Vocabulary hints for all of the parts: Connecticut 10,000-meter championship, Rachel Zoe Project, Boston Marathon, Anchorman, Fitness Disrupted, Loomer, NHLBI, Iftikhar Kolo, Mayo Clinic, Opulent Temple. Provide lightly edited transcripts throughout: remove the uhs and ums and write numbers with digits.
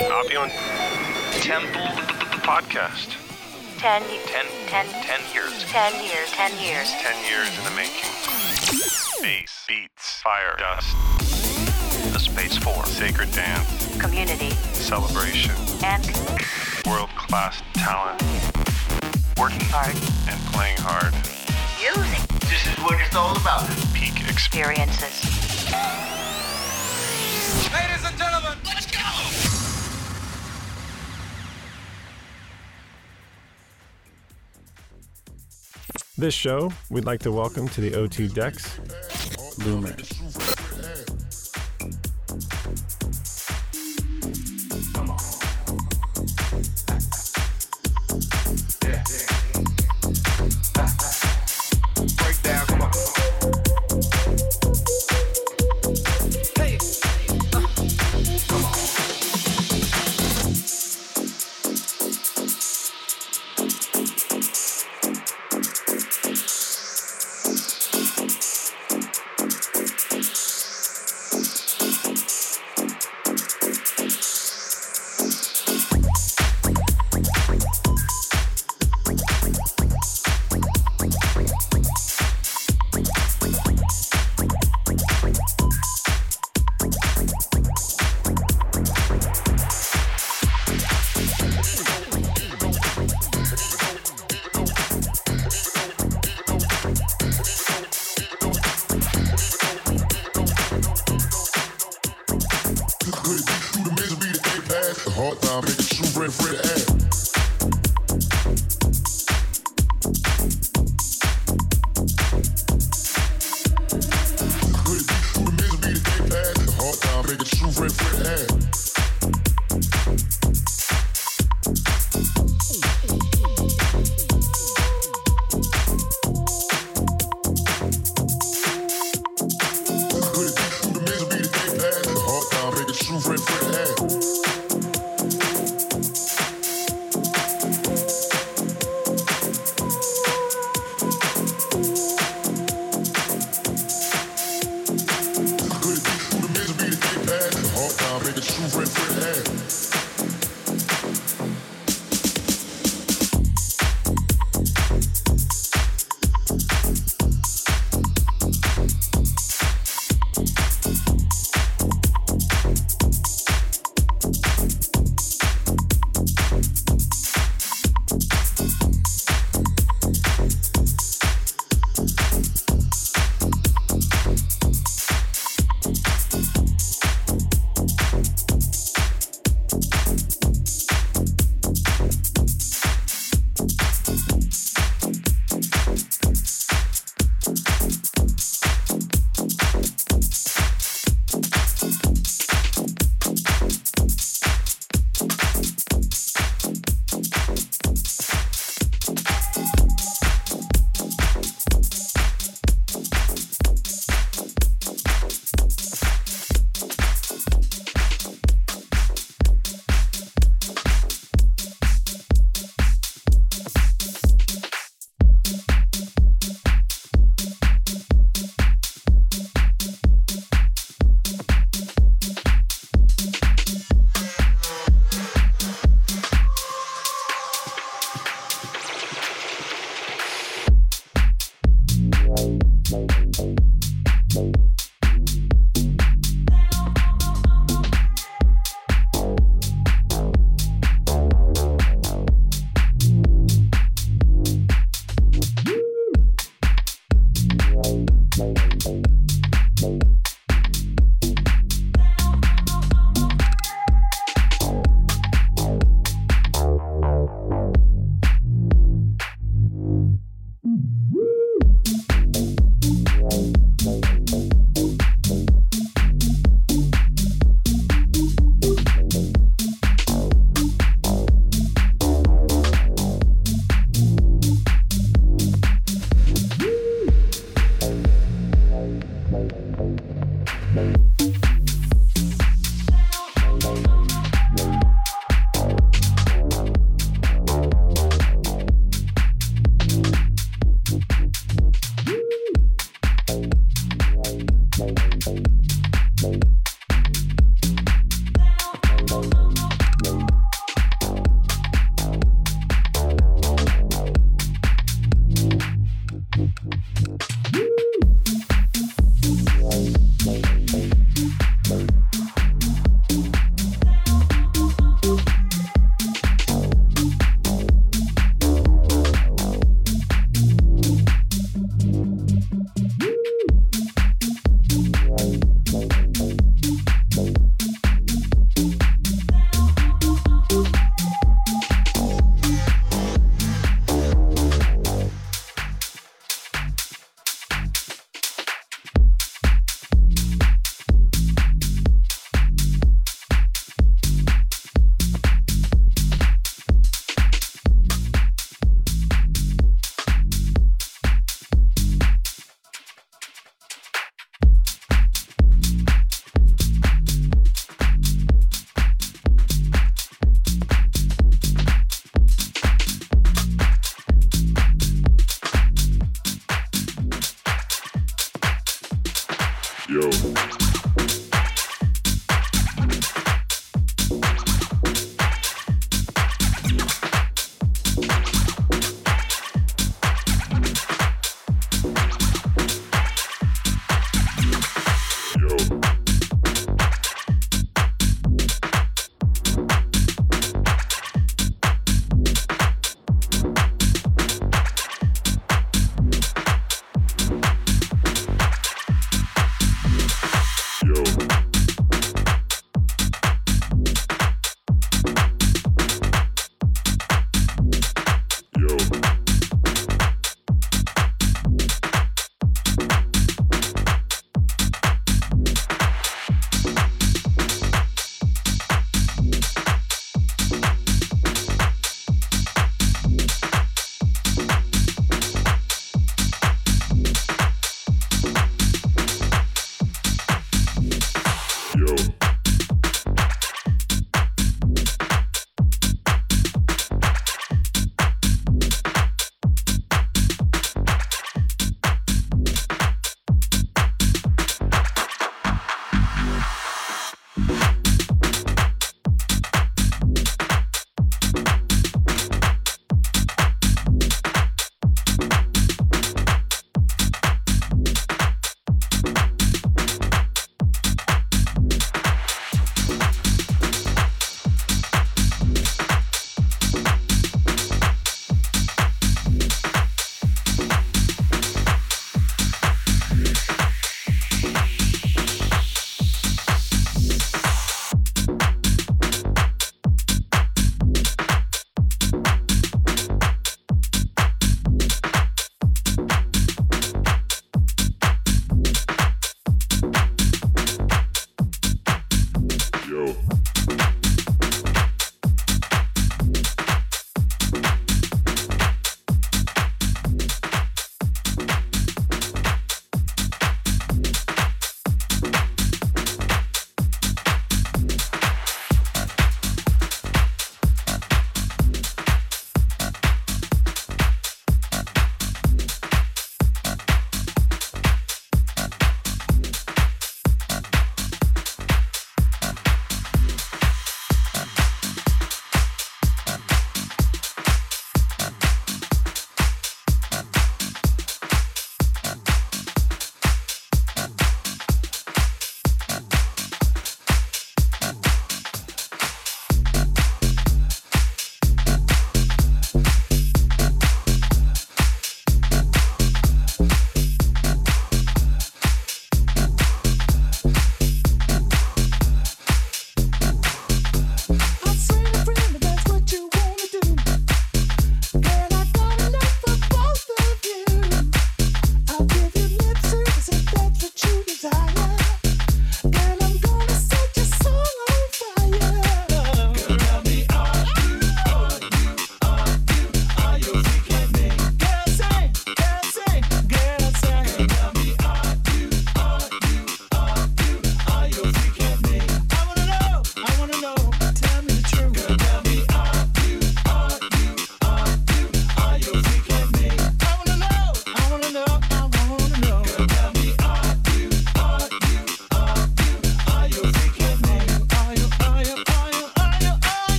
Opulent Temple podcast. 10 years. 10 years in the making. Bass, beats, fire, dust. The space for sacred dance. Community. Celebration. And world-class talent. Working hard. And playing hard. Music. This is what it's all about. Peak experiences. Ladies and gentlemen, let's go! This show, we'd like to welcome to the O2 decks, Loomer.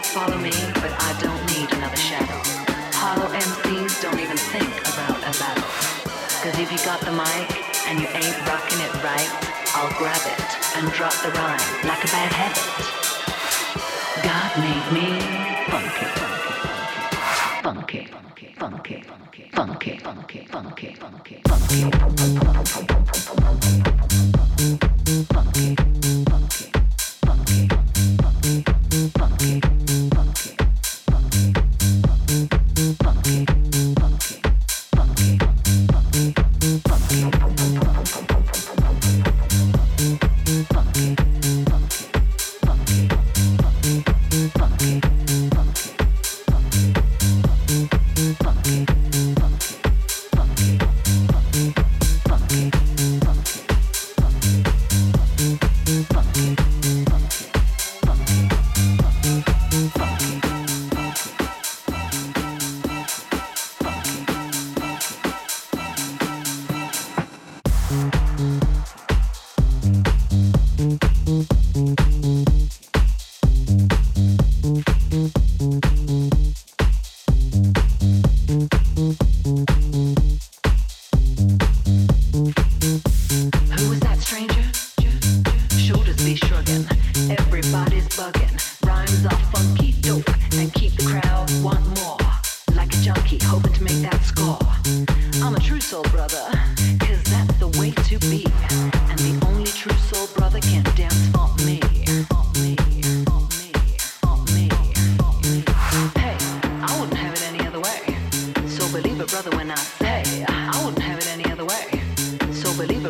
could follow me, but I don't need another shadow. Hollow MCs don't even think about a battle. Cause if you got the mic and you ain't rocking it right, I'll grab it and drop the rhyme like a bad habit. God made me funky, funky, funky, funky, funky, funky, funky, funky, funky, funky, funky.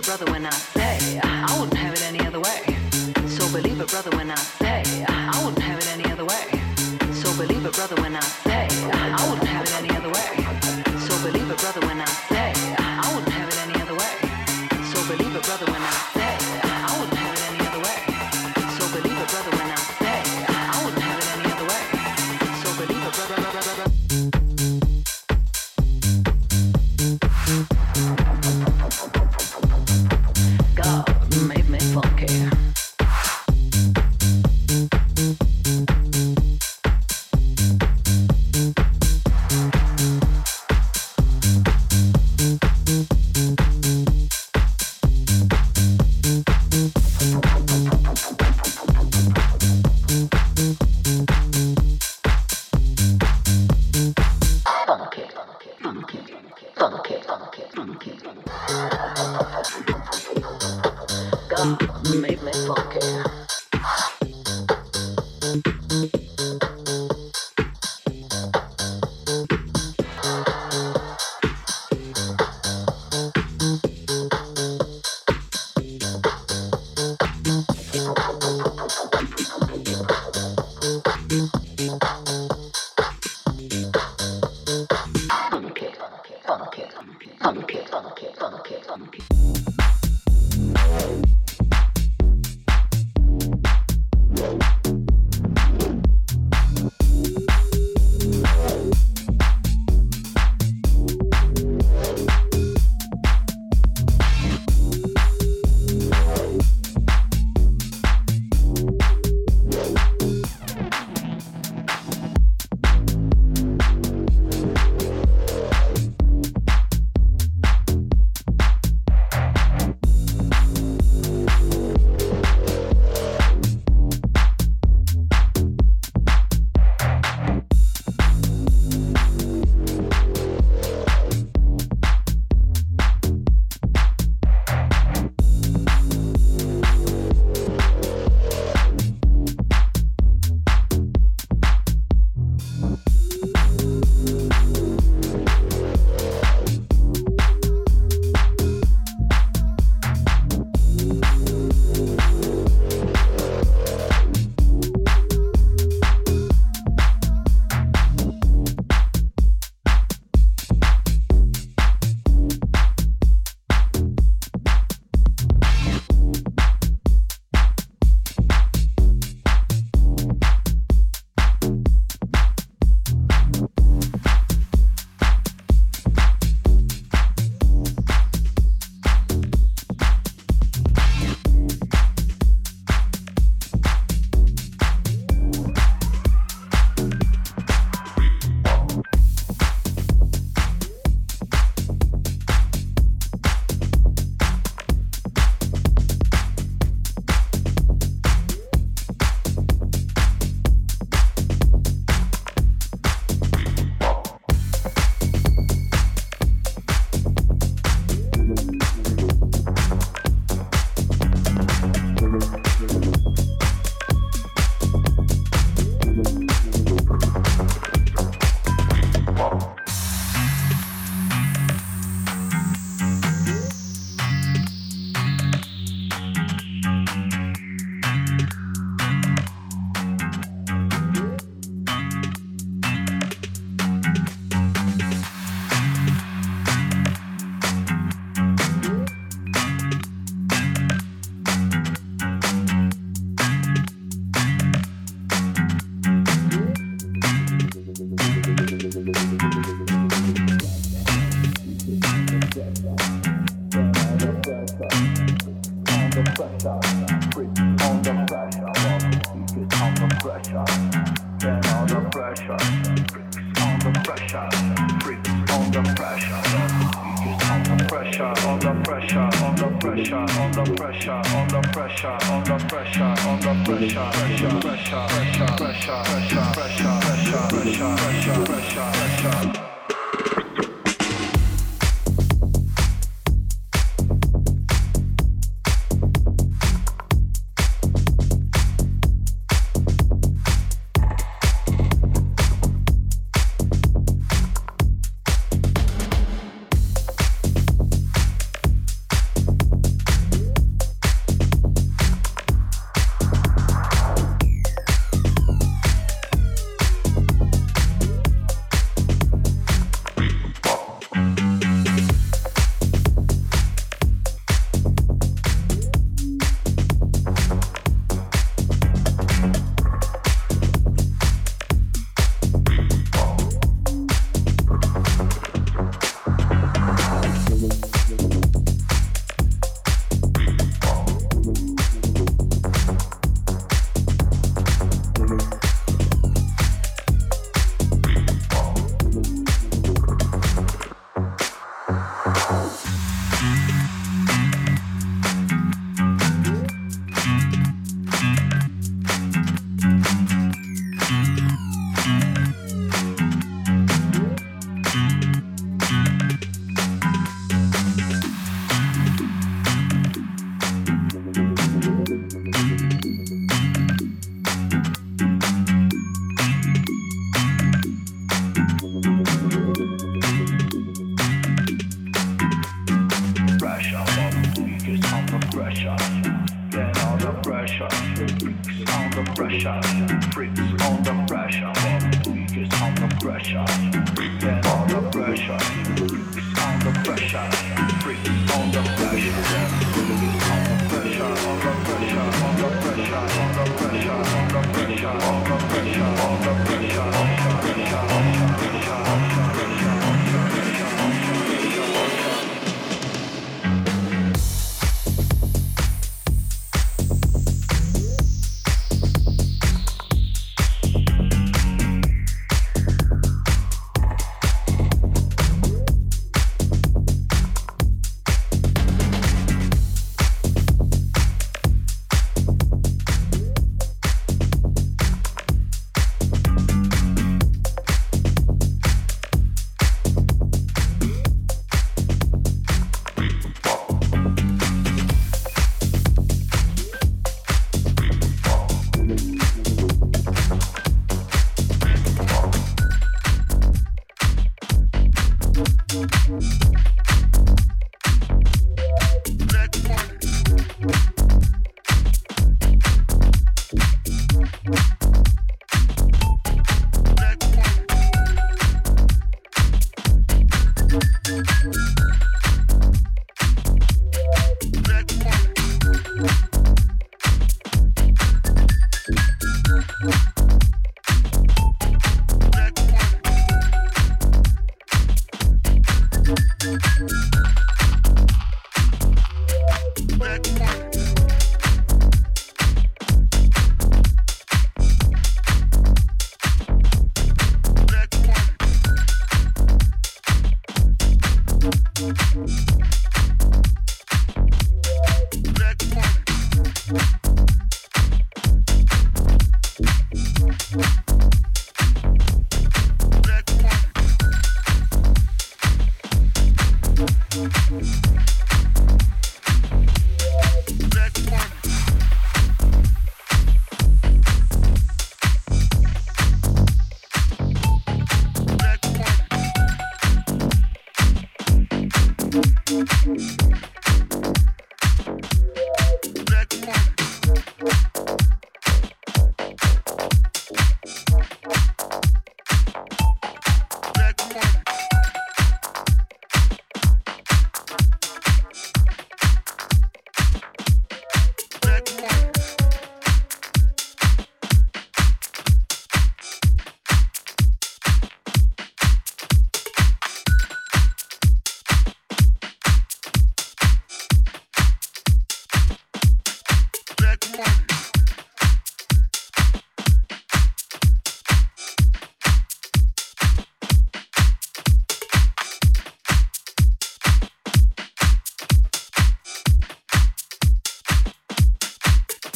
Brother, when I say I wouldn't have it any other way, pressure.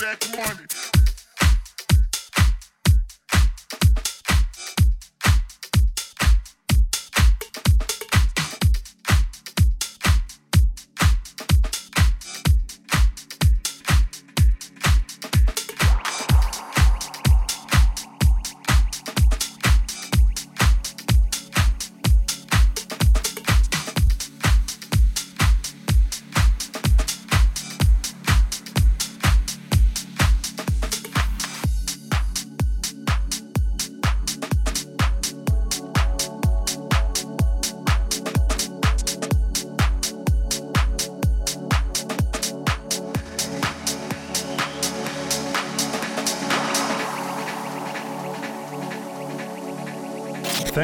back money.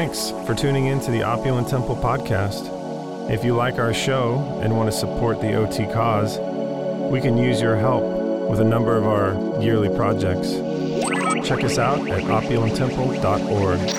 Thanks for tuning in to the Opulent Temple podcast. If you like our show and want to support the OT cause, we can use your help with a number of our yearly projects. Check us out at opulenttemple.org.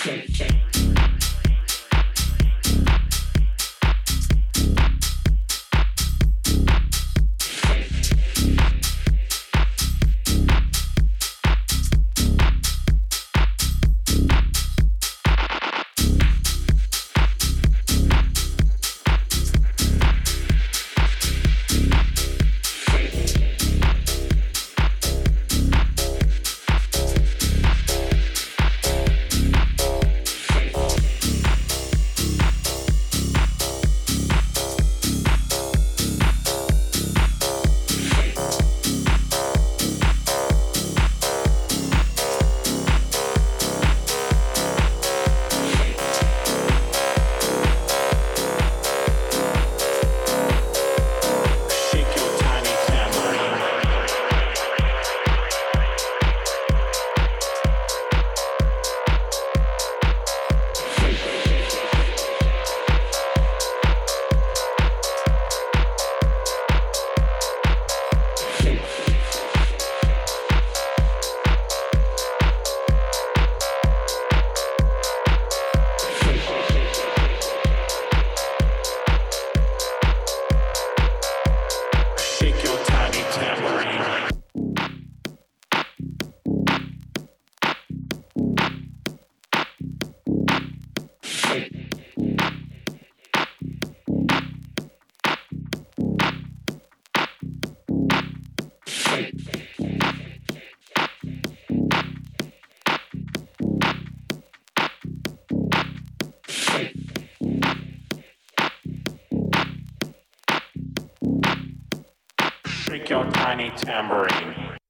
Shake your tiny tambourine.